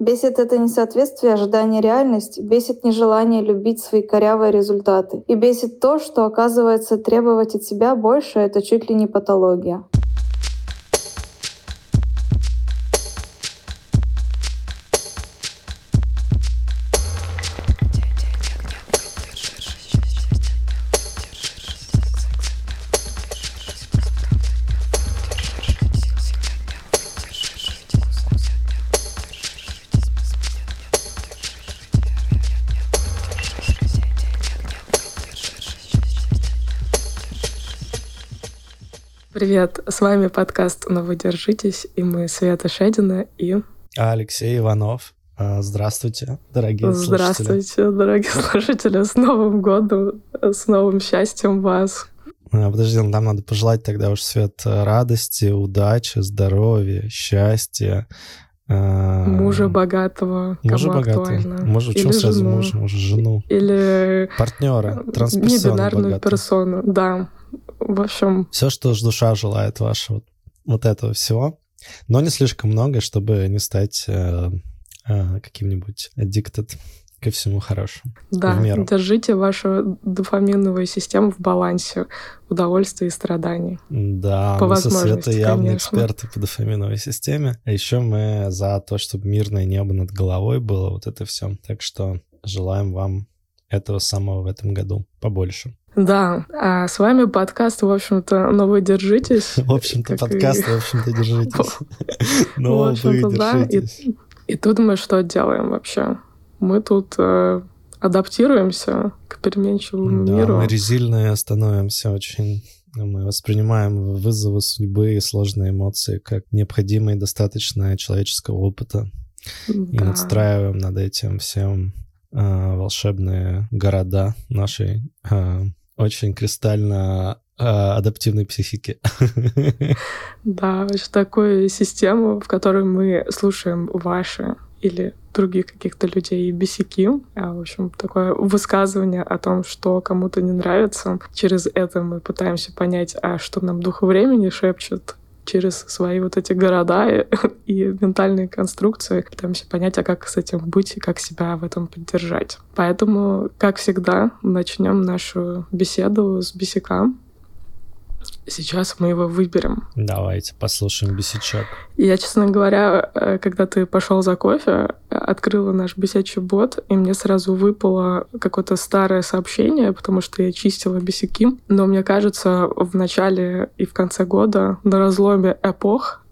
Бесит это несоответствие ожидания реальности, бесит нежелание любить свои корявые результаты. И бесит то, что, оказывается, требовать от себя больше — это чуть ли не патология. Привет, с вами подкаст «Но вы держитесь», и мы Света Шедина и... Алексей Иванов. Здравствуйте, дорогие слушатели. Здравствуйте, дорогие слушатели. С Новым годом, с новым счастьем вас. Подожди, нам надо пожелать тогда уж, Свет, радости, удачи, здоровья, счастья. Мужа богатого, кому актуально. Мужа, чего сразу мужа? Мужа, жену. Или... партнера, трансперсону богатого. Небинарную персону, да. В общем... все, что душа желает вашего вот этого всего, но не слишком много, чтобы не стать каким-нибудь addicted ко всему хорошему. Да, в меру. Держите вашу дофаминовую систему в балансе удовольствия и страданий. Да, по мы со Светой явные эксперты по дофаминовой системе. А еще мы за то, чтобы мирное небо над головой было, вот это все. Так что желаем вам этого самого в этом году побольше. Да, а с вами подкаст, в общем-то, «Но вы держитесь». В общем-то, подкаст, в общем-то, держитесь. Но вы держитесь. И тут мы что делаем вообще? Мы тут адаптируемся к переменчивому миру. Да, мы резильные становимся очень. Мы воспринимаем вызовы судьбы и сложные эмоции как необходимые достаточно человеческого опыта. И надстраиваем над этим всем волшебные города нашей очень кристально адаптивной психики. Да, такую систему, в которой мы слушаем ваши или других каких-то людей бесяки. В общем, такое высказывание о том, что кому-то не нравится. Через это мы пытаемся понять, а что нам дух времени шепчет через свои вот эти города и ментальные конструкции. Пытаемся понять, а как с этим быть и как себя в этом поддержать. Поэтому, как всегда, начнем нашу беседу с бесяка. Сейчас мы его выберем. Давайте послушаем бесячок. Я, честно говоря, когда ты пошел за кофе, открыла наш бесячий бот, и мне сразу выпало какое-то старое сообщение, потому что я чистила бесяки. Но мне кажется, в начале и в конце года, на разломе эпох,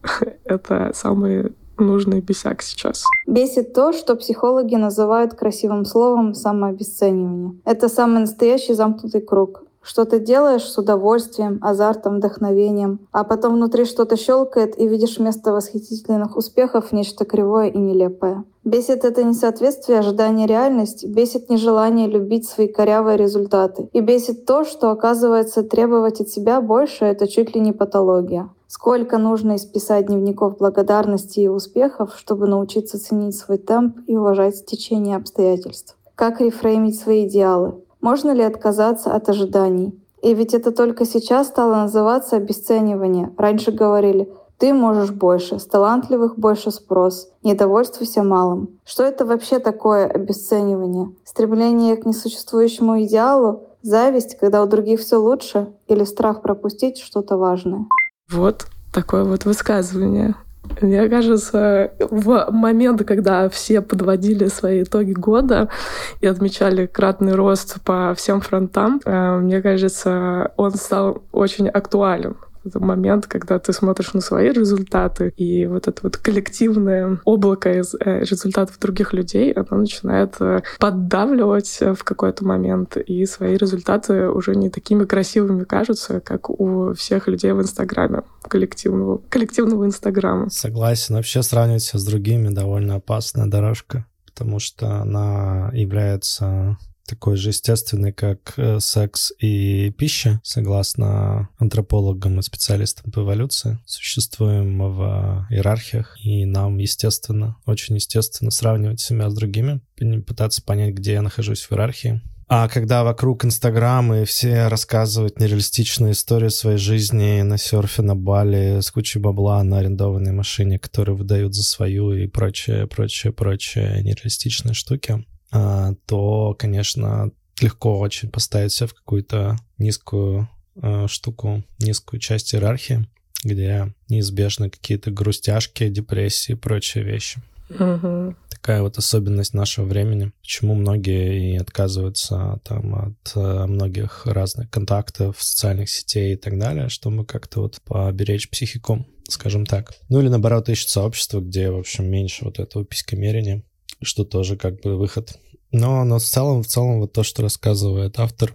это самый нужный бесяк сейчас. Бесит то, что психологи называют красивым словом самообесценивание. Это самый настоящий замкнутый круг. Что-то делаешь с удовольствием, азартом, вдохновением, а потом внутри что-то щелкает, и видишь вместо восхитительных успехов нечто кривое и нелепое. Бесит это несоответствие ожидания реальности, бесит нежелание любить свои корявые результаты. И бесит то, что, оказывается, требовать от себя больше — это чуть ли не патология. Сколько нужно исписать дневников благодарности и успехов, чтобы научиться ценить свой темп и уважать течение обстоятельств? Как рефреймить свои идеалы? Можно ли отказаться от ожиданий? И ведь это только сейчас стало называться обесценивание. Раньше говорили: «Ты можешь больше, с талантливых больше спрос, не довольствуйся малым». Что это вообще такое обесценивание? Стремление к несуществующему идеалу? Зависть, когда у других все лучше? Или страх пропустить что-то важное? Вот такое вот высказывание. Мне кажется, в момент, когда все подводили свои итоги года и отмечали кратный рост по всем фронтам, мне кажется, он стал очень актуален. Это момент, когда ты смотришь на свои результаты, и вот это вот коллективное облако из результатов других людей, оно начинает поддавливать в какой-то момент, и свои результаты уже не такими красивыми кажутся, как у всех людей в Инстаграме, коллективного Инстаграма. Согласен. Вообще сравнивать себя с другими довольно опасная дорожка, потому что она является... такой же естественный, как секс и пища, согласно антропологам и специалистам по эволюции. Существуем в иерархиях, и нам естественно, очень естественно сравнивать себя с другими, пытаться понять, где я нахожусь в иерархии, А когда вокруг Инстаграма и все рассказывают нереалистичные истории своей жизни на серфе, на Бали, с кучей бабла на арендованной машине, которые выдают за свою и прочее нереалистичные штуки, то, конечно, легко очень поставить себя в какую-то низкую штуку, низкую часть иерархии, где неизбежны какие-то грустяшки, депрессии и прочие вещи. Угу. Такая вот особенность нашего времени, почему многие и отказываются там от многих разных контактов, социальных сетей и так далее, чтобы как-то вот поберечь психику, скажем так. Ну или наоборот ищут сообщество, где, в общем, меньше вот этого писькомерения, что тоже как бы выход. Но в целом вот то, что рассказывает автор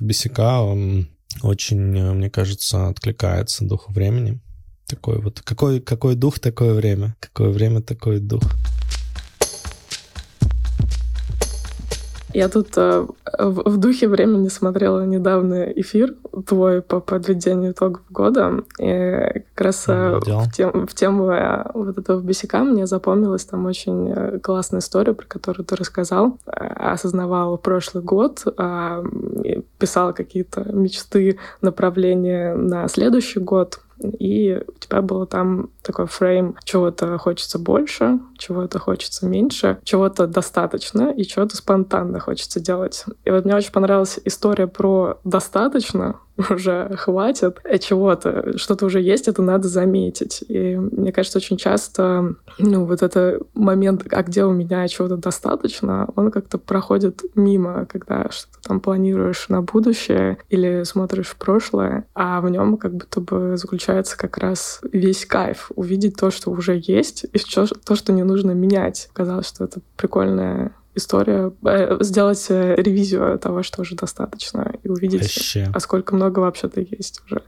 Бесика, он очень, мне кажется, откликается духу времени. Такой вот. Какой дух, такое время. Какое время, такой дух. Я тут в духе времени смотрела недавно эфир твой по подведению итогов года. И как раз в тему вот этого Бесика мне запомнилась там очень классная история, про которую ты рассказал. Осознавала прошлый год, писала какие-то мечты, направления на следующий год. И у тебя был там такой фрейм, чего-то хочется больше, чего-то хочется меньше, чего-то достаточно и чего-то спонтанно хочется делать. И вот мне очень понравилась история про «достаточно», уже хватит чего-то, что-то уже есть, это надо заметить. И мне кажется, очень часто вот этот момент, а где у меня чего-то достаточно, он как-то проходит мимо, когда что-то там планируешь на будущее или смотришь в прошлое, а в нем как будто бы заключается как раз весь кайф увидеть то, что уже есть, и то, что не нужно менять. Казалось, что это прикольная история, сделать ревизию того, что уже достаточно, и увидеть, а сколько много вообще-то есть уже.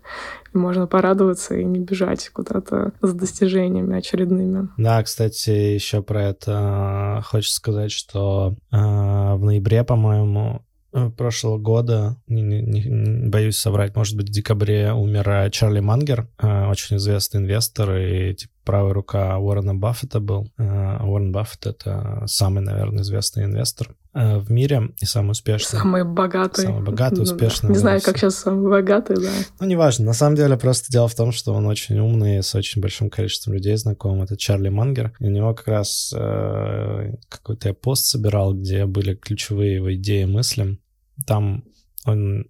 И можно порадоваться и не бежать куда-то с достижениями очередными. Да, кстати, еще про это хочется сказать, что в ноябре, по-моему, прошлого года, не боюсь соврать, может быть, в декабре умер Чарли Мангер, очень известный инвестор и типа правая рука Уоррена Баффета был. Уоррен Баффет — это самый, наверное, известный инвестор в мире и самый успешный. Самый богатый, успешный. Не знаю, как сейчас самый богатый, да. Ну, неважно. На самом деле, просто дело в том, что он очень умный, с очень большим количеством людей знаком. Это Чарли Мангер. И у него как раз какой-то я пост собирал, где были ключевые его идеи и мысли. Там он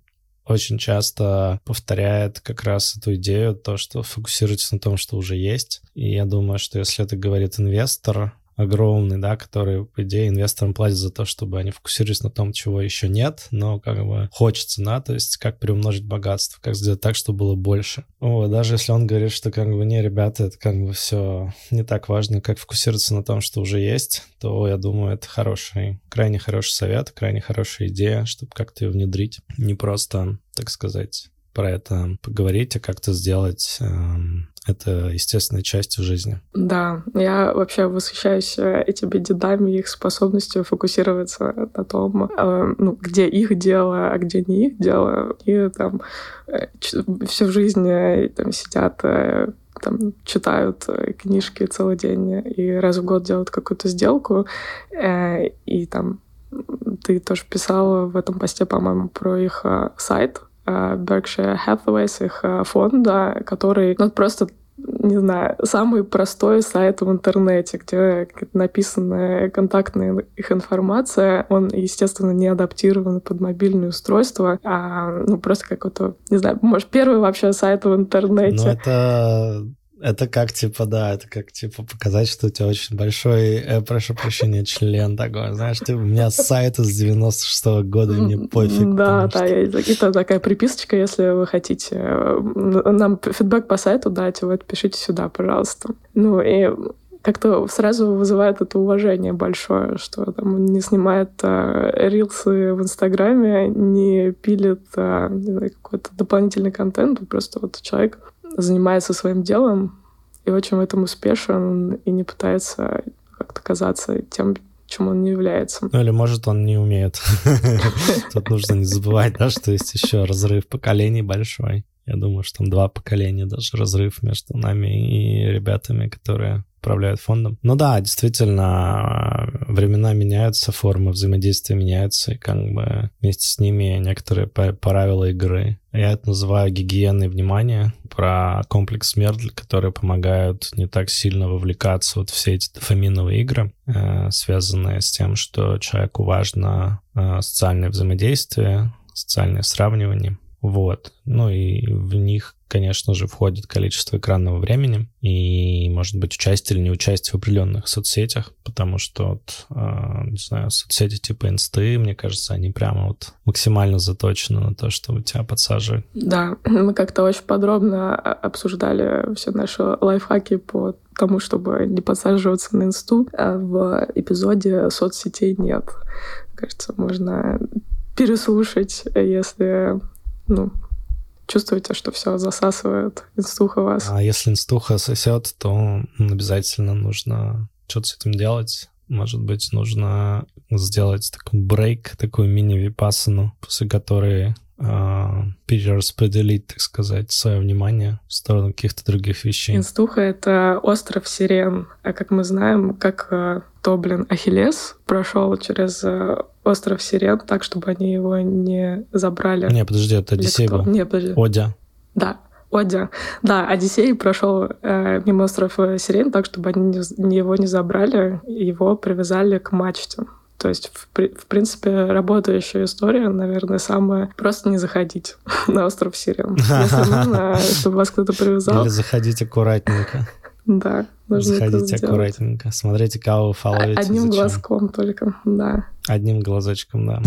очень часто повторяет как раз эту идею, то, что фокусируйтесь на том, что уже есть. И я думаю, что если это говорит инвестор огромный, да, который, по идее, инвесторам платят за то, чтобы они фокусировались на том, чего еще нет, но как бы хочется, да, то есть как приумножить богатство, как сделать так, чтобы было больше. Вот, даже если он говорит, что как бы не, ребята, это как бы все не так важно, как фокусироваться на том, что уже есть, то, я думаю, это хороший, крайне хороший совет, крайне хорошая идея, чтобы как-то ее внедрить, не просто, так сказать, про это поговорить, а как-то сделать это естественной частью жизни. Да, я вообще восхищаюсь этими дедами, их способностью фокусироваться на том, где их дело, а где не их дело. И там всю жизнь там сидят, там читают книжки целый день и раз в год делают какую-то сделку, и там ты тоже писала в этом посте, по-моему, про их сайт, Berkshire Hathaway, их фонда, который, просто, не знаю, самый простой сайт в интернете, где написана контактная их информация, он, естественно, не адаптирован под мобильное устройство, а, просто какой-то, не знаю, может, первый вообще сайт в интернете. Ну, это как показать, что у тебя очень большой, прошу прощения, член такой, знаешь, у меня сайт с 96-го года, мне пофиг. Да, это такая приписочка, если вы хотите нам фидбэк по сайту дать, вот пишите сюда, пожалуйста. И как-то сразу вызывает это уважение большое, что там он не снимает рилсы в Инстаграме, не пилит какой-то дополнительный контент, просто вот человек занимается своим делом и очень в этом успешен, и не пытается как-то казаться тем, чем он не является. Или, может, он не умеет. Тут нужно не забывать, что есть еще разрыв поколений большой. Я думаю, что там 2 поколения даже разрыв между нами и ребятами, которые управляют фондом. Ну да, действительно, времена меняются, формы взаимодействия меняются, и как бы вместе с ними некоторые правила игры. Я это называю гигиеной внимания, про комплекс мер, которые помогают не так сильно вовлекаться вот в все эти дофаминовые игры, связанные с тем, что человеку важно социальное взаимодействие, социальное сравнивание. Вот. Ну и в них, конечно же, входит количество экранного времени и, может быть, участие или неучастие в определенных соцсетях, потому что, вот, не знаю, соцсети типа Инсты, мне кажется, они прямо вот максимально заточены на то, что тебя подсаживают. Да, мы как-то очень подробно обсуждали все наши лайфхаки по тому, чтобы не подсаживаться на Инсту, а в эпизоде «Соцсетей нет». Кажется, можно переслушать, если... Ну, чувствуете, что все засасывает инстуха вас. А если инстуха сосет, то обязательно нужно что-то с этим делать. Может быть, нужно сделать такой брейк, такую мини-випассану, после которой перераспределить, так сказать, свое внимание в сторону каких-то других вещей. Инстуха — это остров Сирен. А как мы знаем, как Тоблин Ахиллес прошел через... Остров Сирен, так, чтобы они его не забрали. Не, подожди, это Одиссей был. Не, подожди. Одя. Да, Одя. Да, Одиссей прошел мимо острова Сирен, так, чтобы они его не забрали, его привязали к мачте. То есть, в принципе, работающая история, наверное, самая... Просто не заходить на остров Сирен. Если нужно, чтобы вас кто-то привязал... Или заходить аккуратненько. Да, нужно это сделать. Заходите аккуратненько, смотрите, кого вы фоловите. Одним глазком только, да. Одним глазочком, да.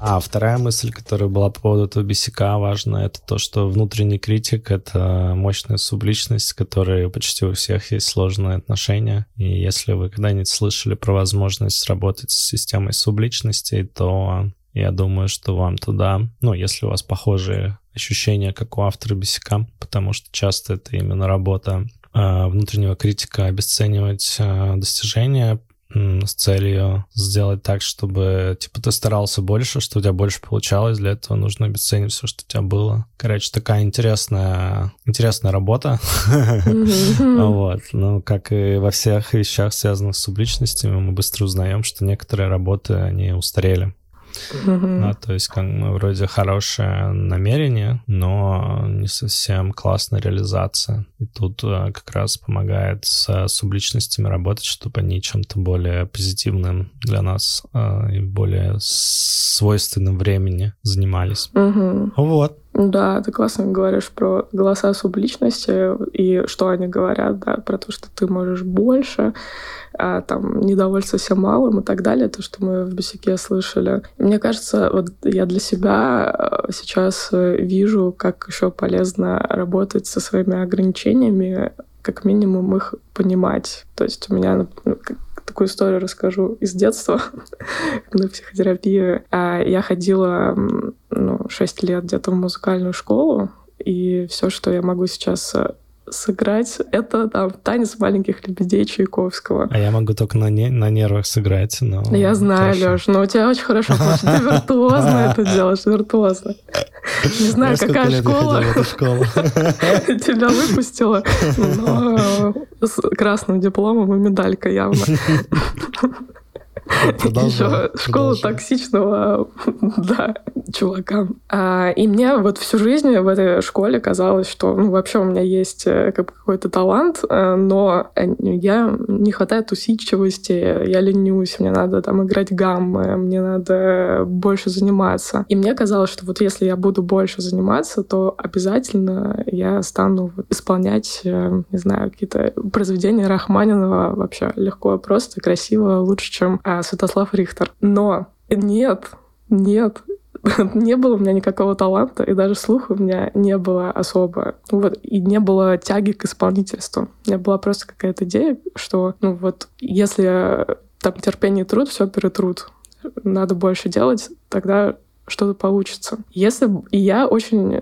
А вторая мысль, которая была по поводу этого бесика, важна, это то, что внутренний критик — это мощная субличность, с которой почти у всех есть сложные отношения. И если вы когда-нибудь слышали про возможность работать с системой субличностей, то я думаю, что вам туда... Ну, если у вас похожие ощущения, как у автора бесика, потому что часто это именно работа внутреннего критика — обесценивать достижения с целью сделать так, чтобы, типа, ты старался больше, что у тебя больше получалось, для этого нужно обесценивать все, что у тебя было. Короче, такая интересная работа. Вот. Ну, как и во всех вещах, связанных с субличностями, мы быстро узнаем, что некоторые работы, они устарели. Да, то есть как мы вроде хорошее намерение, но не совсем классная реализация. И тут как раз помогает с субличностями работать, чтобы они чем-то более позитивным для нас и более свойственным времени занимались. Вот. Да, ты классно говоришь про голоса субличности и что они говорят, да, про то, что ты можешь больше, там, недовольство всем малым и так далее, то, что мы в бесике слышали. И мне кажется, вот я для себя сейчас вижу, как еще полезно работать со своими ограничениями, как минимум их понимать. То есть у меня... Такую историю расскажу из детства, на психотерапии. Я ходила 6 лет где-то в музыкальную школу, и все, что я могу сейчас сыграть, это там «Танец маленьких лебедей» Чайковского. А я могу только на нервах сыграть. Но... Я знаю, хорошо. Лёш, но у тебя очень хорошо получается. Ты виртуозно это делаешь, виртуозно. Не знаю, какая школа тебя выпустила, но с красным дипломом и медалькой явно. Еще школа токсичного, да, чувака. И мне вот всю жизнь в этой школе казалось, что вообще у меня есть какой-то талант, но я не хватает усидчивости, я ленюсь, мне надо там играть гаммы, мне надо больше заниматься. И мне казалось, что вот если я буду больше заниматься, то обязательно я стану исполнять, не знаю, какие-то произведения Рахманинова вообще легко, просто, красиво, лучше, чем Святослав Рихтер. Но нет, не было у меня никакого таланта, и даже слуха у меня не было особо. Вот, и не было тяги к исполнительству. У меня была просто какая-то идея, что, если там терпение и труд, все перетрут. Надо больше делать, тогда что-то получится. Если я очень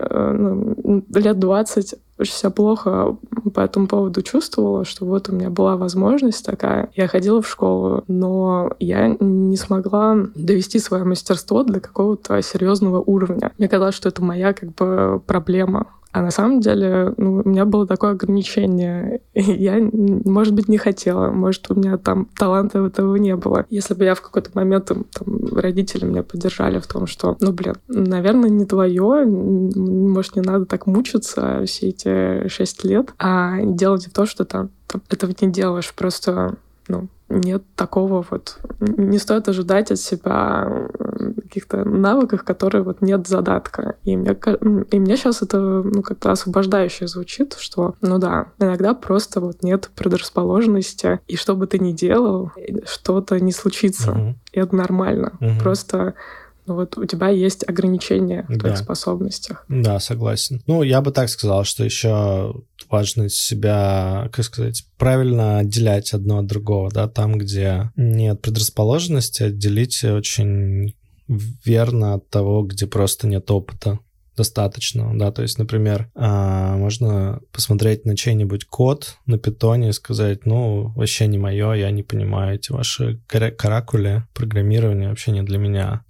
лет 20 очень себя плохо по этому поводу чувствовала, что вот у меня была возможность такая. Я ходила в школу, но я не смогла довести свое мастерство до какого-то серьезного уровня. Мне казалось, что это моя проблема. А на самом деле у меня было такое ограничение. Я, может быть, не хотела, может, у меня там таланта этого не было. Если бы я в какой-то момент, родители меня поддержали в том, что, наверное, не твое, может, не надо так мучиться все эти 6 лет, а делать то, что там этого не делаешь, просто, нет такого не стоит ожидать от себя каких-то навыков, которые нет задатка. И мне сейчас это как-то освобождающе звучит, что, иногда просто нет предрасположенности, и что бы ты ни делал, что-то не случится. Mm-hmm. И это нормально. Mm-hmm. Просто... у тебя есть ограничения в твоих способностях. Да, согласен. Я бы так сказал, что еще важно себя, правильно отделять одно от другого, да, там, где нет предрасположенности, отделить очень верно от того, где просто нет опыта достаточного, да, то есть, например, можно посмотреть на чей-нибудь код на питоне и сказать, вообще не мое, я не понимаю эти ваши каракули, программирование вообще не для меня.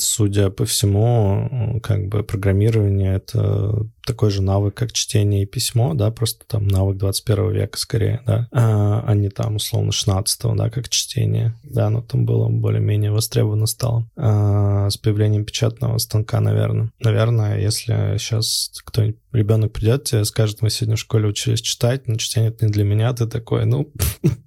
Судя по всему, программирование — это такой же навык, как чтение и письмо, да, просто там навык 21 века скорее, да, а не там, условно, 16-го, да, как чтение, да, оно там было более-менее востребовано стало с появлением печатного станка, наверное. Наверное, если сейчас кто-нибудь, ребенок придет тебе и скажет, мы сегодня в школе учились читать, но чтение — это не для меня, ты такой,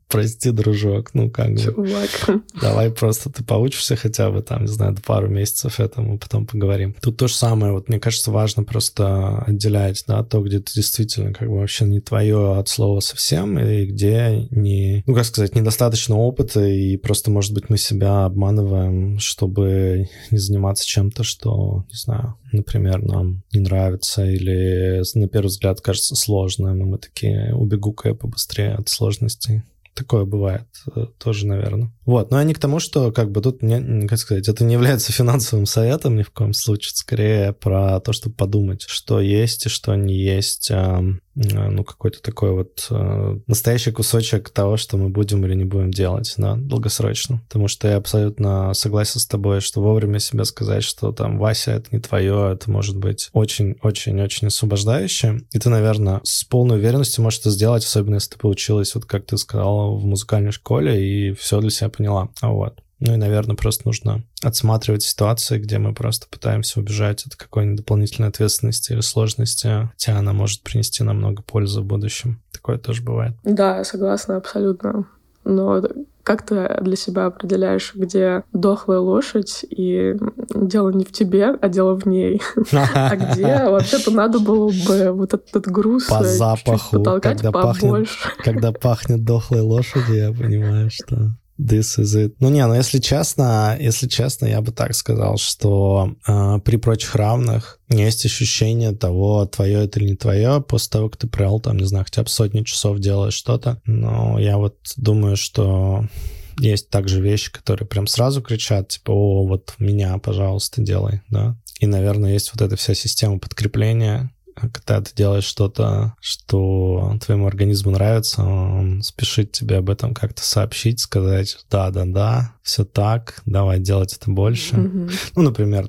прости, дружок, Чувак. Давай просто ты поучишься хотя бы там, не знаю, пару месяцев этому, потом поговорим. Тут то же самое, мне кажется, важно просто отделять, да, то, где это действительно вообще не твое от слова совсем, и где не, недостаточно опыта, и просто, может быть, мы себя обманываем, чтобы не заниматься чем-то, что, не знаю, например, нам не нравится, или на первый взгляд кажется сложным, и мы такие, убегу-ка я побыстрее от сложностей. Такое бывает тоже, наверное. Но не к тому, что тут, это не является финансовым советом ни в коем случае, скорее про то, чтобы подумать, что есть и что не есть, какой-то такой настоящий кусочек того, что мы будем или не будем делать, да, долгосрочно. Потому что я абсолютно согласен с тобой, что вовремя себе сказать, что там, Вася, это не твое, это может быть очень-очень-очень освобождающе. И ты, наверное, с полной уверенностью можешь это сделать, особенно если ты поучилась, как ты сказала, в музыкальной школе, и все для себя поняла. И, наверное, просто нужно отсматривать ситуации, где мы просто пытаемся убежать от какой-нибудь дополнительной ответственности или сложности, хотя она может принести нам много пользы в будущем. Такое тоже бывает. Да, согласна, абсолютно. Но как ты для себя определяешь, где дохлая лошадь, и дело не в тебе, а дело в ней? А где вообще-то надо было бы этот груз чуть-чуть потолкать побольше? Когда пахнет дохлой лошадью, я понимаю, что... This is it. Если честно, я бы так сказал, что при прочих равных есть ощущение того, твое это или не твое, после того, как ты провел, не знаю, хотя бы сотни часов делаешь что-то. Но я думаю, что есть также вещи, которые прям сразу кричат, типа, о, меня, пожалуйста, делай, да. И, наверное, есть эта вся система подкрепления, когда ты делаешь что-то, что твоему организму нравится, он спешит тебе об этом как-то сообщить, сказать, да, все так, давай делать это больше. Mm-hmm. Например,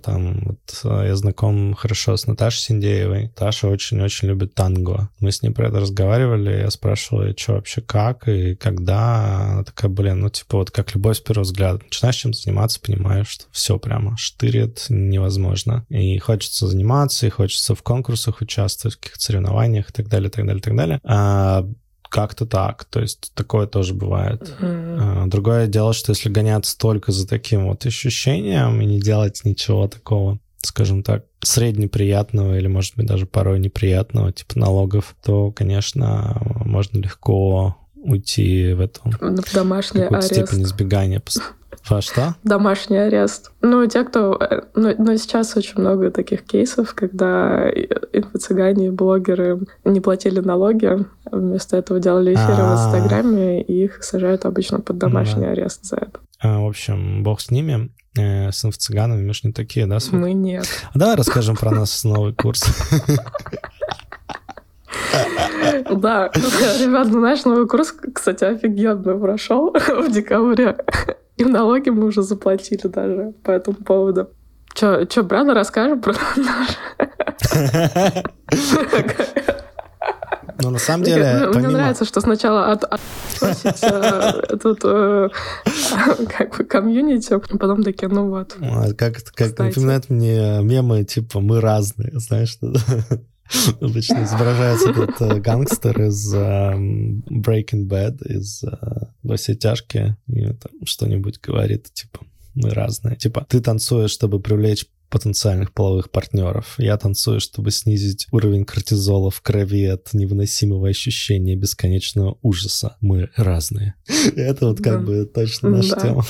я знаком хорошо с Наташей Синдеевой. Наташа очень-очень любит танго. Мы с ней про это разговаривали, я спрашивал ее, что вообще, как и когда. Она такая, как любовь с первого взгляда. Начинаешь чем-то заниматься, понимаешь, что все прямо штырит, невозможно. И хочется заниматься, и хочется в конкурсах участвовать, в каких-то соревнованиях и так далее. Как-то так, то есть такое тоже бывает. Mm-hmm. Другое дело, что если гоняться только за таким ощущением и не делать ничего такого, скажем так, среднеприятного или, может быть, даже порой неприятного, типа налогов, то, конечно, можно легко уйти в эту какую-то степень избегания. А что? Домашний арест. Сейчас очень много таких кейсов, когда инфо-цыгане и блогеры не платили налоги, вместо этого делали эфиры в Инстаграме, и их сажают обычно под домашний арест за это. В общем, бог с ними. С инфо-цыганами, мы же не такие, да? Мы нет. Давай расскажем про нас новый курс. Да, ребят, наш новый курс, кстати, офигенно прошел в декабре. И налоги мы уже заплатили даже по этому поводу. Чё, брала, расскажем про наш... Ну, на самом деле, помимо... Мне нравится, что сначала относится тут как бы комьюнити, а потом такие, ну вот. Как напоминают мне мемы, типа, мы разные, знаешь, обычно изображается этот гангстер из Breaking Bad, из «Во все тяжкие», и там что-нибудь говорит, типа, мы разные. Типа, ты танцуешь, чтобы привлечь потенциальных половых партнеров. Я танцую, чтобы снизить уровень кортизола в крови от невыносимого ощущения бесконечного ужаса. Мы разные. Это вот как бы точно наша тема.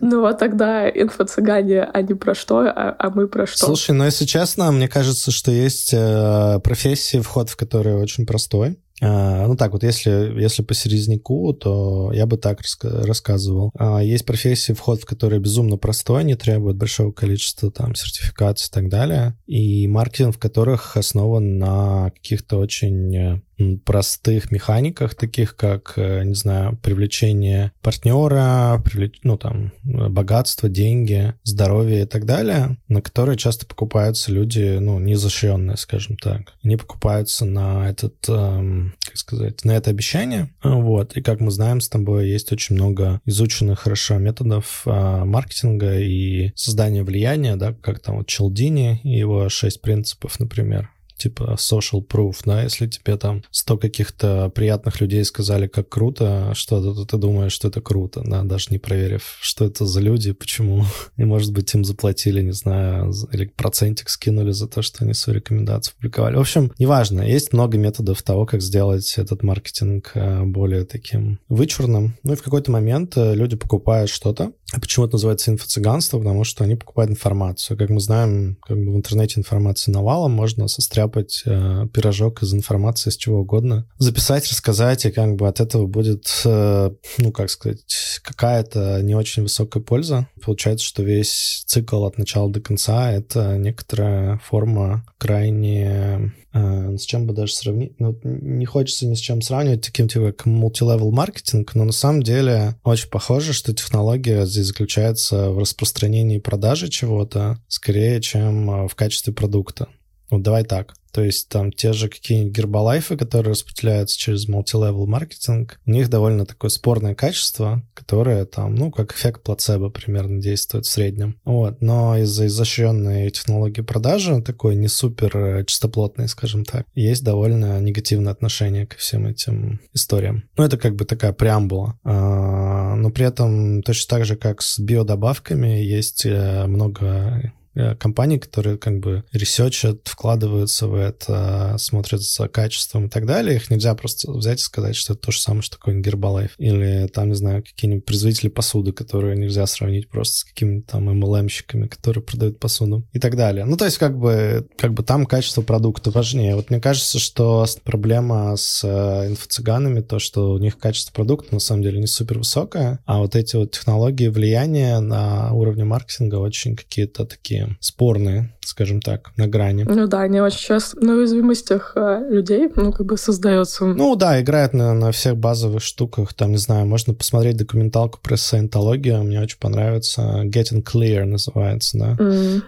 Ну, а тогда инфо-цыгане, они про что, а мы про что? Слушай, ну, если честно, мне кажется, что есть профессии, вход в которые очень простой. Ну так вот, если по-серьезняку, то я бы так рассказывал. Есть профессии, вход в которые безумно простой, не требует большого количества там сертификаций и так далее, и маркетинг в которых основан на каких-то очень простых механиках, таких как, не знаю, привлечение партнера, ну там, богатство, деньги, здоровье и так далее, на которые часто покупаются люди, ну, неизощренные, скажем так. Они покупаются на этот, как сказать, на это обещание. Вот. И как мы знаем с тобой, есть очень много изученных хорошо методов маркетинга и создания влияния, да, как там вот Чалдини и его 6 принципов, например. Типа social proof, да, если тебе там 100 каких-то приятных людей сказали, как круто, что-то, то ты думаешь, что это круто, да, даже не проверив, что это за люди, почему, и, может быть, им заплатили, не знаю, или процентик скинули за то, что они свою рекомендацию публиковали. В общем, неважно, есть много методов того, как сделать этот маркетинг более таким вычурным. Ну и в какой-то момент люди покупают что-то. Почему это называется инфо-цыганство? Потому что они покупают информацию. Как мы знаем, как бы в интернете информации навалом, можно состряпать пирожок из информации, из чего угодно. Записать, рассказать, и как бы от этого будет, ну, как сказать, какая-то не очень высокая польза. Получается, что весь цикл от начала до конца — это некоторая форма крайне... С чем бы даже сравнить? Ну, не хочется ни с чем сравнивать, таким типа как мультилевел маркетинг, но на самом деле очень похоже, что технология здесь заключается в распространении продажи чего-то скорее, чем в качестве продукта. Вот давай так. То есть там те же какие-нибудь гербалайфы, которые распределяются через мультилевел маркетинг, у них довольно такое спорное качество, которое там, ну, как эффект плацебо примерно действует в среднем. Вот. Но из-за изощренной технологии продажи, такой не супер чистоплотной, скажем так, есть довольно негативное отношение ко всем этим историям. Ну, это как бы такая преамбула. Но при этом точно так же, как с биодобавками, есть много... компании, которые как бы ресерчат, вкладываются в это, смотрят за качеством и так далее. Их нельзя просто взять и сказать, что это то же самое, что какой-нибудь Гербалайф. Или там, не знаю, какие-нибудь производители посуды, которые нельзя сравнить просто с какими-то там MLM-щиками, которые продают посуду и так далее. Ну, то есть как бы там качество продукта важнее. Вот мне кажется, что проблема с инфо-цыганами, то, что у них качество продукта на самом деле не супер высокое, а вот эти вот технологии влияния на уровне маркетинга очень какие-то такие спорные, скажем так, на грани. Ну да, они очень часто на уязвимостях людей, ну, как бы создается. Ну да, играют на всех базовых штуках. Там, не знаю, можно посмотреть документалку про саентологию, мне очень понравится. Getting Clear называется, да?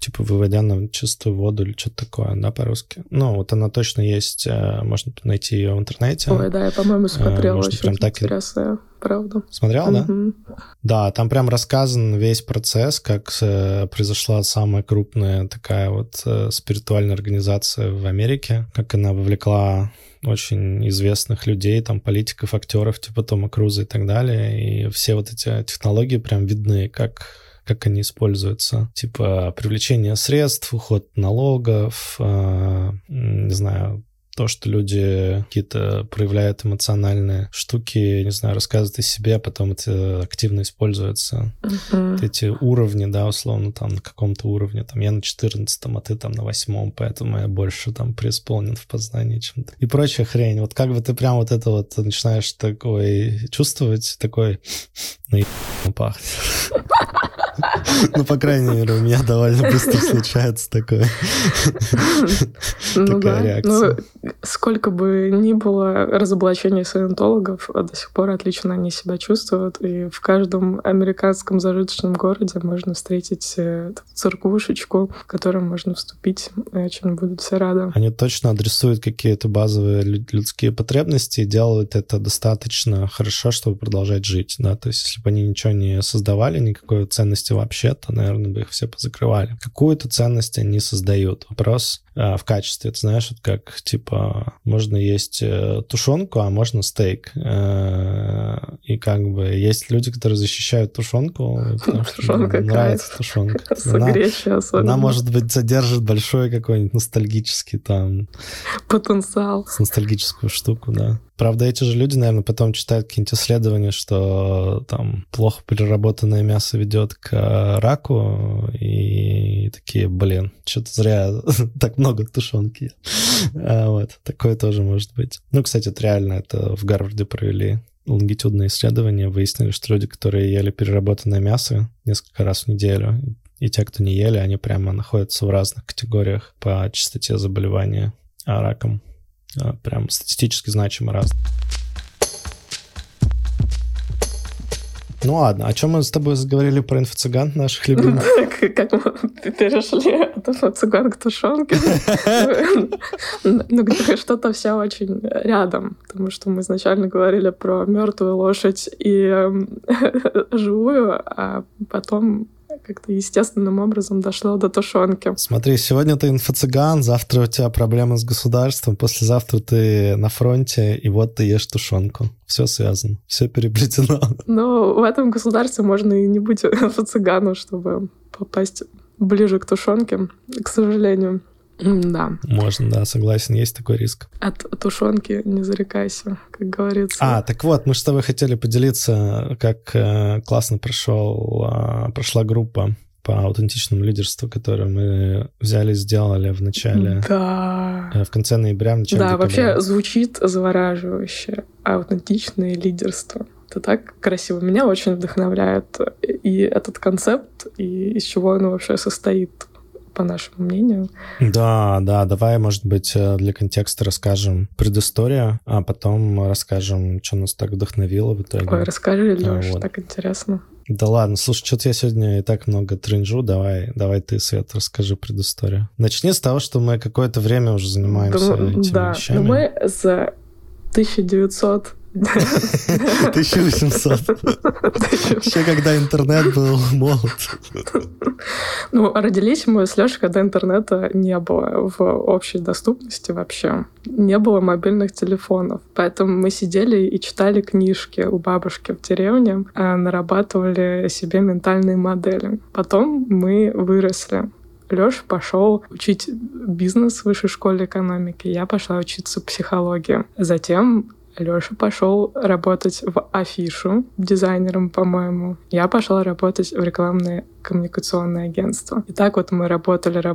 Типа выводя на чистую воду или что-то такое, да, по-русски. Ну, вот она точно есть, можно найти ее в интернете. Ой, да, я, по-моему, смотрела, очень интересная. Правда. Смотрел, да? Да, там прям рассказан весь процесс, как произошла самая крупная такая вот спиритуальная организация в Америке, как она вовлекла очень известных людей, там, политиков, актеров, типа Тома Круза и так далее, и все вот эти технологии прям видны, как они используются. Типа привлечение средств, уход налогов, не знаю, то, что люди какие-то проявляют эмоциональные штуки, не знаю, рассказывают о себе, а потом это активно используется. Вот эти уровни, да, условно, там, на каком-то уровне, там, я на 14-м, а ты там на 8-м, поэтому я больше там преисполнен в познании чем-то. И прочая хрень. Вот как бы ты прям вот это вот начинаешь такой чувствовать, такой, ну, пахнет. Ну, по крайней мере, у меня довольно быстро случается такое. Такая реакция. Сколько бы ни было разоблачений саентологов, до сих пор отлично они себя чувствуют. И в каждом американском зажиточном городе можно встретить церквушечку, в которую можно вступить, чем будут все рады. Они точно адресуют какие-то базовые людские потребности и делают это достаточно хорошо, чтобы продолжать жить. Да? То есть если бы они ничего не создавали, никакой ценности вообще, то, наверное, бы их все позакрывали. Какую-то ценность они создают. Вопрос в качестве. Ты знаешь, вот как, типа, можно есть тушенку, а можно стейк. И как бы есть люди, которые защищают тушенку, потому что нравится тушенка. С гречью особенно. Она, может быть, содержит большой какой-нибудь ностальгический там... потенциал. Ностальгическую штуку, да. Правда, эти же люди, наверное, потом читают какие-нибудь исследования, что там плохо переработанное мясо ведет к раку, и такие, блин, что-то зря так много тушенки. Вот, такое тоже может быть. Ну, кстати, это реально, это в Гарварде провели лонгитюдные исследования, выяснили, что люди, которые ели переработанное мясо несколько раз в неделю, и те, кто не ели, они прямо находятся в разных категориях по частоте заболевания раком. Прям статистически значимо раз. Ну ладно, о чем мы с тобой заговорили про инфо-цыган наших любимых? Как мы перешли от инфо-цыган к тушенке. Ну, что-то все очень рядом, потому что мы изначально говорили про мертвую лошадь и живую, а потом... как-то естественным образом дошло до тушенки. Смотри, сегодня ты инфо-цыган, завтра у тебя проблемы с государством, послезавтра ты на фронте, и вот ты ешь тушенку. Все связано, все переплетено. Но в этом государстве можно и не быть инфо-цыганом, чтобы попасть ближе к тушенке, к сожалению. Да. Можно, да, согласен, есть такой риск. От тушенки не зарекайся, как говорится. А, так вот, мы же с тобой хотели поделиться, как классно прошла группа по аутентичному лидерству, которую мы взяли, сделали в начале... Да. В конце ноября, в начале декабря. Да, вообще звучит завораживающе. Аутентичное лидерство. Это так красиво. Меня очень вдохновляет и этот концепт, и из чего оно вообще состоит, по нашему мнению. Да, давай, может быть, для контекста расскажем предысторию, а потом расскажем, что нас так вдохновило в итоге. Ой, расскажи, Лёш, вот. Так интересно. Да ладно, слушай, что-то я сегодня и так много тренжу, давай ты, Свет, расскажи предысторию. Начни с того, что мы какое-то время уже занимаемся этими вещами. Да, мы за 1900 1800. Еще когда интернет был молод. Ну, родились мы с Лешей, когда интернета не было в общей доступности вообще. Не было мобильных телефонов. Поэтому мы сидели и читали книжки у бабушки в деревне, нарабатывали себе ментальные модели. Потом мы выросли. Лёша пошел учить бизнес в высшей школе экономики. Я пошла учиться психологии. Затем Лёша пошел работать в афишу дизайнером, по-моему. Я пошла работать в рекламное коммуникационное агентство. И так вот мы работали,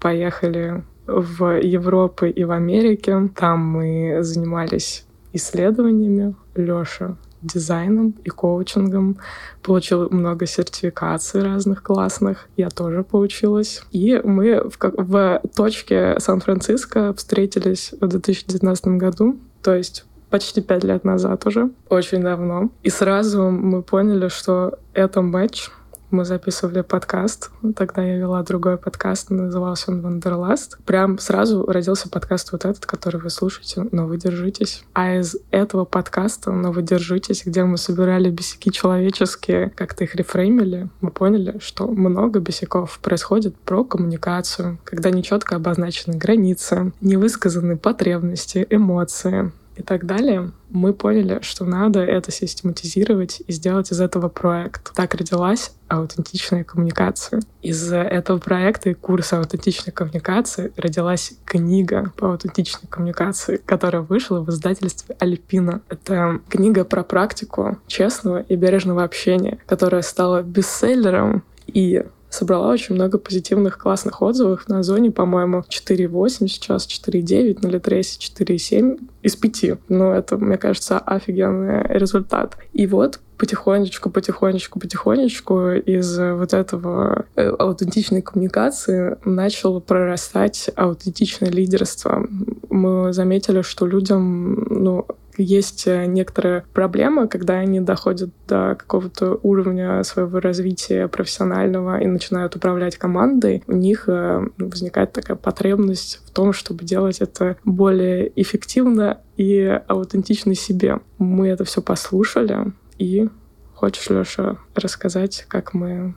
поехали в Европу и в Америке. Там мы занимались исследованиями. Лёша дизайном и коучингом. Получил много сертификаций разных классных. Я тоже поучилась. И мы в точке Сан-Франциско встретились в 2019 году. То есть почти 5 лет назад уже, очень давно. И сразу мы поняли, что это матч. Мы записывали подкаст. Тогда я вела другой подкаст, назывался он «Вандерласт». Прям сразу родился подкаст вот этот, который вы слушаете, «Но вы держитесь». А из этого подкаста «Но вы держитесь», где мы собирали бесяки человеческие, как-то их рефреймили, мы поняли, что много бесяков происходит про коммуникацию, когда нечетко обозначены границы, невысказаны потребности, эмоции и так далее. Мы поняли, что надо это систематизировать и сделать из этого проект. Так родилась аутентичная коммуникация. Из этого проекта и курса аутентичной коммуникации родилась книга по аутентичной коммуникации, которая вышла в издательстве «Альпина». Это книга про практику честного и бережного общения, которая стала бестселлером и собрала очень много позитивных, классных отзывов. На Озоне, по-моему, 4,8 сейчас, 4,9, на Литресе 4,7 из 5. Ну, это, мне кажется, офигенный результат. И вот потихонечку из вот этого аутентичной коммуникации начало прорастать аутентичное лидерство. Мы заметили, что людям, есть некоторые проблемы, когда они доходят до какого-то уровня своего развития профессионального и начинают управлять командой, у них возникает такая потребность в том, чтобы делать это более эффективно и аутентично себе. Мы это все послушали, и хочешь, Лёша, рассказать, как мы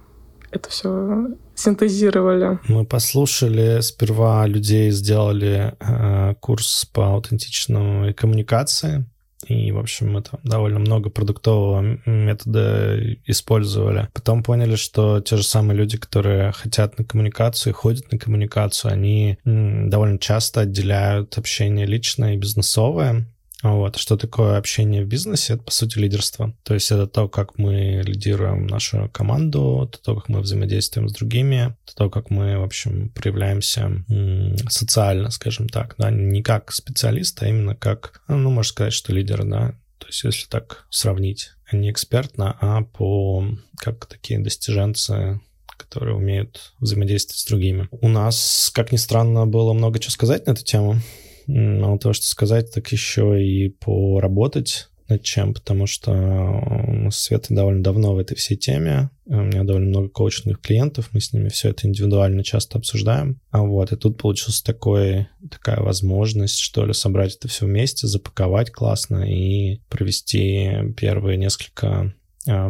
это все синтезировали? Мы послушали, сперва людей сделали курс по аутентичной коммуникации, и, в общем, мы там довольно много продуктового метода использовали. Потом поняли, что те же самые люди, которые хотят на коммуникацию и ходят на коммуникацию, они довольно часто отделяют общение личное и бизнесовое. Вот. Что такое общение в бизнесе? Это, по сути, лидерство. То есть это то, как мы лидируем нашу команду, это то, как мы взаимодействуем с другими, это то, как мы, в общем, проявляемся социально, скажем так, да, не как специалист, а именно как, можно сказать, что лидер, да, то есть если так сравнить, не экспертно, а как такие достиженцы, которые умеют взаимодействовать с другими. У нас, как ни странно, было много чего сказать на эту тему. Мало того, что сказать, так еще и поработать над чем, потому что мы с Светой довольно давно в этой всей теме. У меня довольно много коучинговых клиентов, мы с ними все это индивидуально часто обсуждаем. И тут получилась такая возможность, что ли, собрать это все вместе, запаковать классно и провести первые несколько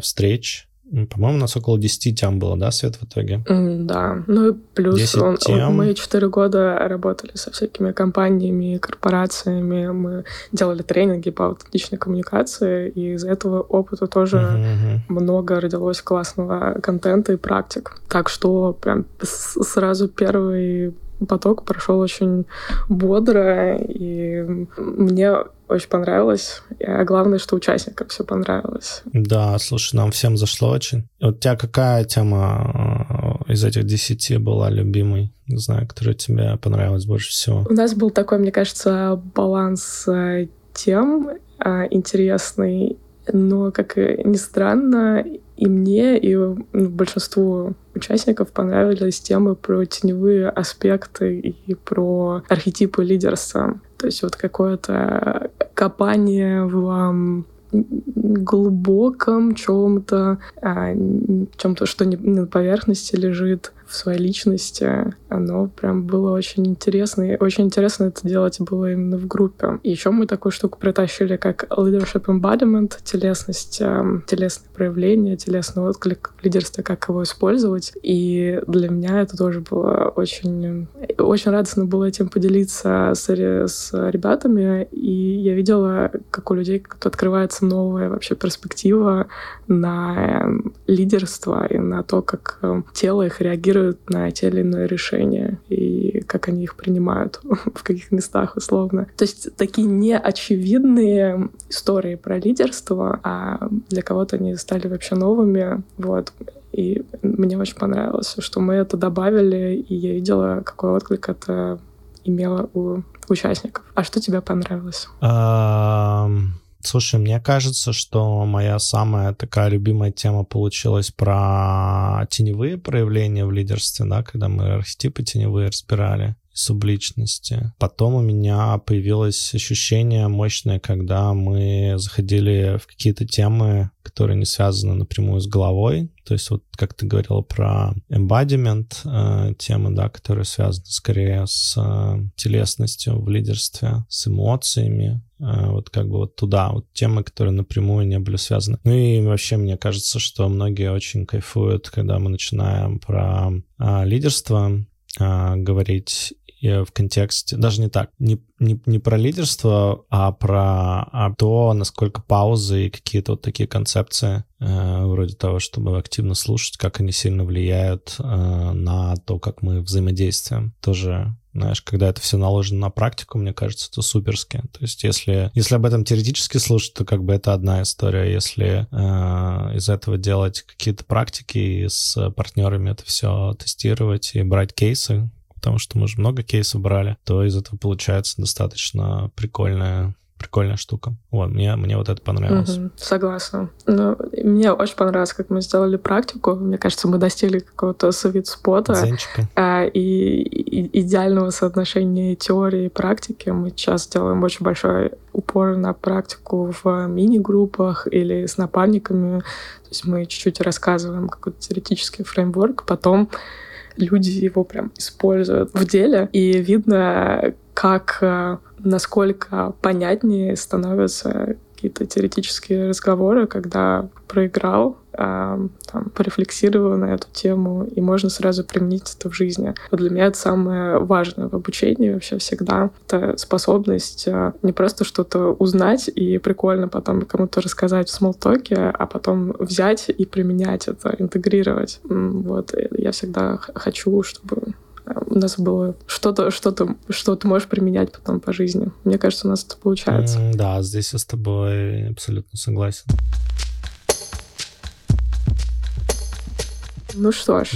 встреч. По-моему, у нас около 10 тем было, да, Свет, в итоге? Да, и плюс мы 4 года работали со всякими компаниями, корпорациями, мы делали тренинги по аутентичной коммуникации, и из этого опыта тоже много родилось классного контента и практик. Так что прям сразу первый поток прошел очень бодро, и мне очень понравилось. А главное, что участникам все понравилось. Да, слушай, нам всем зашло очень. У тебя какая тема из этих 10 была любимой? Не знаю, которая тебе понравилась больше всего. У нас был такой, мне кажется, баланс тем интересный, но, как ни странно, и мне, и большинству участников понравились темы про теневые аспекты и про архетипы лидерства. То есть вот какое-то копание в глубоком чем-то, что не на поверхности лежит, в своей личности. Оно прям было очень интересно. И очень интересно это делать было именно в группе. И еще мы такую штуку притащили, как leadership embodiment, телесность, телесное проявление, телесный отклик лидерства, как его использовать. И для меня это тоже было очень... Очень радостно было этим поделиться с ребятами. И я видела, как у людей как-то открывается новая вообще перспектива на лидерство и на то, как тело их реагирует на те или иные решения и как они их принимают, в каких местах условно. То есть такие неочевидные истории про лидерство, а для кого-то они стали вообще новыми. Вот. И мне очень понравилось, что мы это добавили, и я видела, какой отклик это имело у участников. А что тебе понравилось? Слушай, мне кажется, что моя самая такая любимая тема получилась про теневые проявления в лидерстве, да, когда мы архетипы теневые разбирали, субличности. Потом у меня появилось ощущение мощное, когда мы заходили в какие-то темы, которые не связаны напрямую с головой. То есть вот как ты говорила про embodiment, темы, да, которые связаны скорее с телесностью в лидерстве, с эмоциями. Вот как бы вот туда, вот темы, которые напрямую не были связаны. И вообще мне кажется, что многие очень кайфуют, когда мы начинаем про лидерство говорить в контексте, даже не так, не про лидерство, а про то, насколько паузы и какие-то вот такие концепции, вроде того, чтобы активно слушать, как они сильно влияют на то, как мы взаимодействуем. Тоже Знаешь, когда это все наложено на практику, мне кажется, это суперски. То есть если об этом теоретически слушать, то как бы это одна история. Если из этого делать какие-то практики и с партнерами это все тестировать и брать кейсы, потому что мы же много кейсов брали, то из этого получается достаточно прикольная штука. Вот, мне вот это понравилось. Угу, согласна. Но мне очень понравилось, как мы сделали практику. Мне кажется, мы достигли какого-то sweet spot'а. Дзенчика. И идеального соотношения теории и практики. Мы сейчас делаем очень большой упор на практику в мини-группах или с напарниками. То есть мы чуть-чуть рассказываем какой-то теоретический фреймворк, потом люди его прям используют в деле. И видно, насколько понятнее становятся какие-то теоретические разговоры, когда проиграл, порефлексировал на эту тему, и можно сразу применить это в жизни. Вот для меня это самое важное в обучении вообще всегда. Это способность не просто что-то узнать и прикольно потом кому-то рассказать в смолтоке, а потом взять и применять это, интегрировать. Вот. Я всегда хочу, чтобы у нас было что ты можешь применять потом по жизни. Мне кажется, у нас это получается. Да, здесь я с тобой абсолютно согласен. Ну что ж.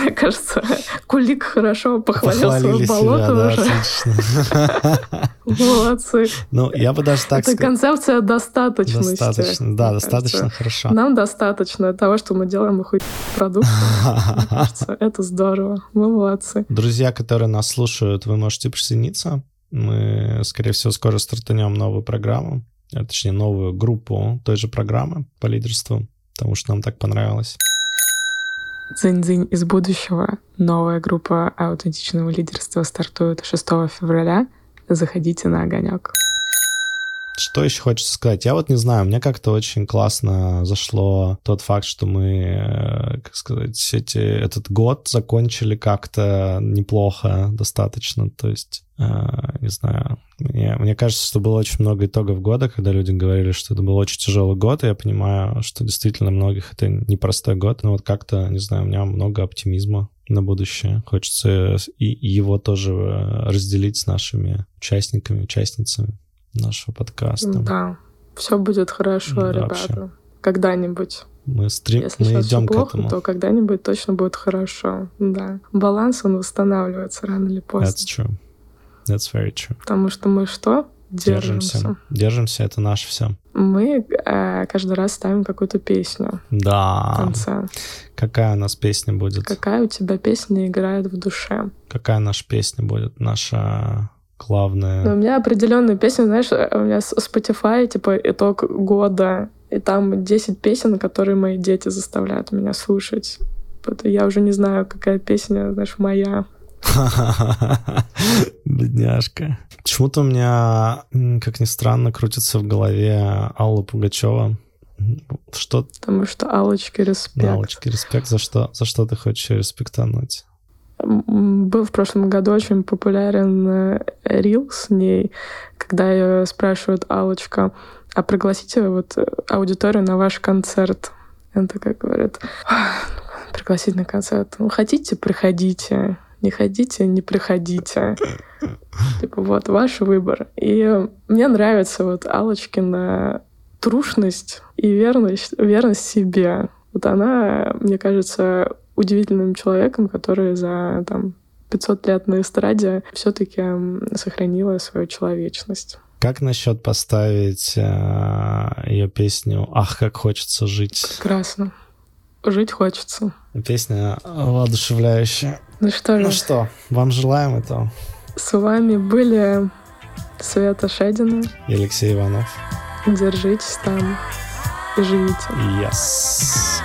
Мне кажется, Кулик хорошо похвалил свое болото уже. Отлично. Молодцы. Ну, я бы даже так сказал. Это концепция достаточности. Достаточно, да, достаточно хорошо. Нам достаточно того, что мы делаем их продукт. Мне кажется, это здорово. Мы молодцы. Друзья, которые нас слушают, вы можете присоединиться. Мы, скорее всего, скоро стартанем новую программу, точнее, новую группу той же программы по лидерству, потому что нам так понравилось. Дзынь-дзынь из будущего. Новая группа аутентичного лидерства стартует 6 февраля. Заходите на огонек. Что еще хочется сказать? Я вот не знаю, мне как-то очень классно зашло тот факт, что мы, как сказать, этот год закончили как-то неплохо достаточно. То есть, не знаю, мне кажется, что было очень много итогов года, когда люди говорили, что это был очень тяжелый год, и я понимаю, что действительно многих это непростой год, но вот как-то, не знаю, у меня много оптимизма на будущее. Хочется и его тоже разделить с нашими участниками, участницами нашего подкаста. Да, все будет хорошо, да, ребята. Вообще. Когда-нибудь. Если сейчас все плохо, то когда-нибудь точно будет хорошо. Да. Баланс, он восстанавливается рано или поздно. That's true. That's very true. Потому что мы что? Держимся. Держимся, это наше все. Мы каждый раз ставим какую-то песню. Да. В конце. Какая у нас песня будет? Какая у тебя песня играет в душе? Какая наша песня будет? Наша... главное. Но у меня определенная песня, знаешь, у меня Spotify, типа, итог года, и там 10 песен, которые мои дети заставляют меня слушать. Я уже не знаю, какая песня, знаешь, моя. Бедняжка. Почему-то у меня, как ни странно, крутится в голове Алла Пугачева. Что? Потому что Аллочке респект. Аллочке респект. За что ты хочешь респектануть? Был в прошлом году очень популярен рил с ней, когда ее спрашивают: Аллочка, а пригласите вот аудиторию на ваш концерт. Она такая говорит: пригласить на концерт. Ну, хотите, приходите. Не хотите, не приходите. Типа, вот, ваш выбор. И мне нравится вот Аллочкина трушность и верность себе. Вот она, мне кажется, удивительным человеком, который за 500 лет на эстраде все-таки сохранила свою человечность. Как насчет поставить ее песню «Ах, как хочется жить»? Прекрасно. Жить хочется. Песня воодушевляющая. Ну что, вам желаем этого. С вами были Света Шедина и Алексей Иванов. Держитесь там и живите. Yes.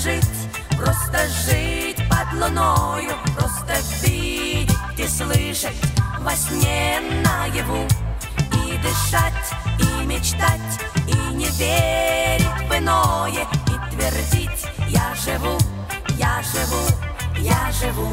Жить, просто жить под луною, просто видеть и слышать во сне наяву. и дышать, и мечтать, и не верить в иное, и твердить: я живу, я живу, я живу.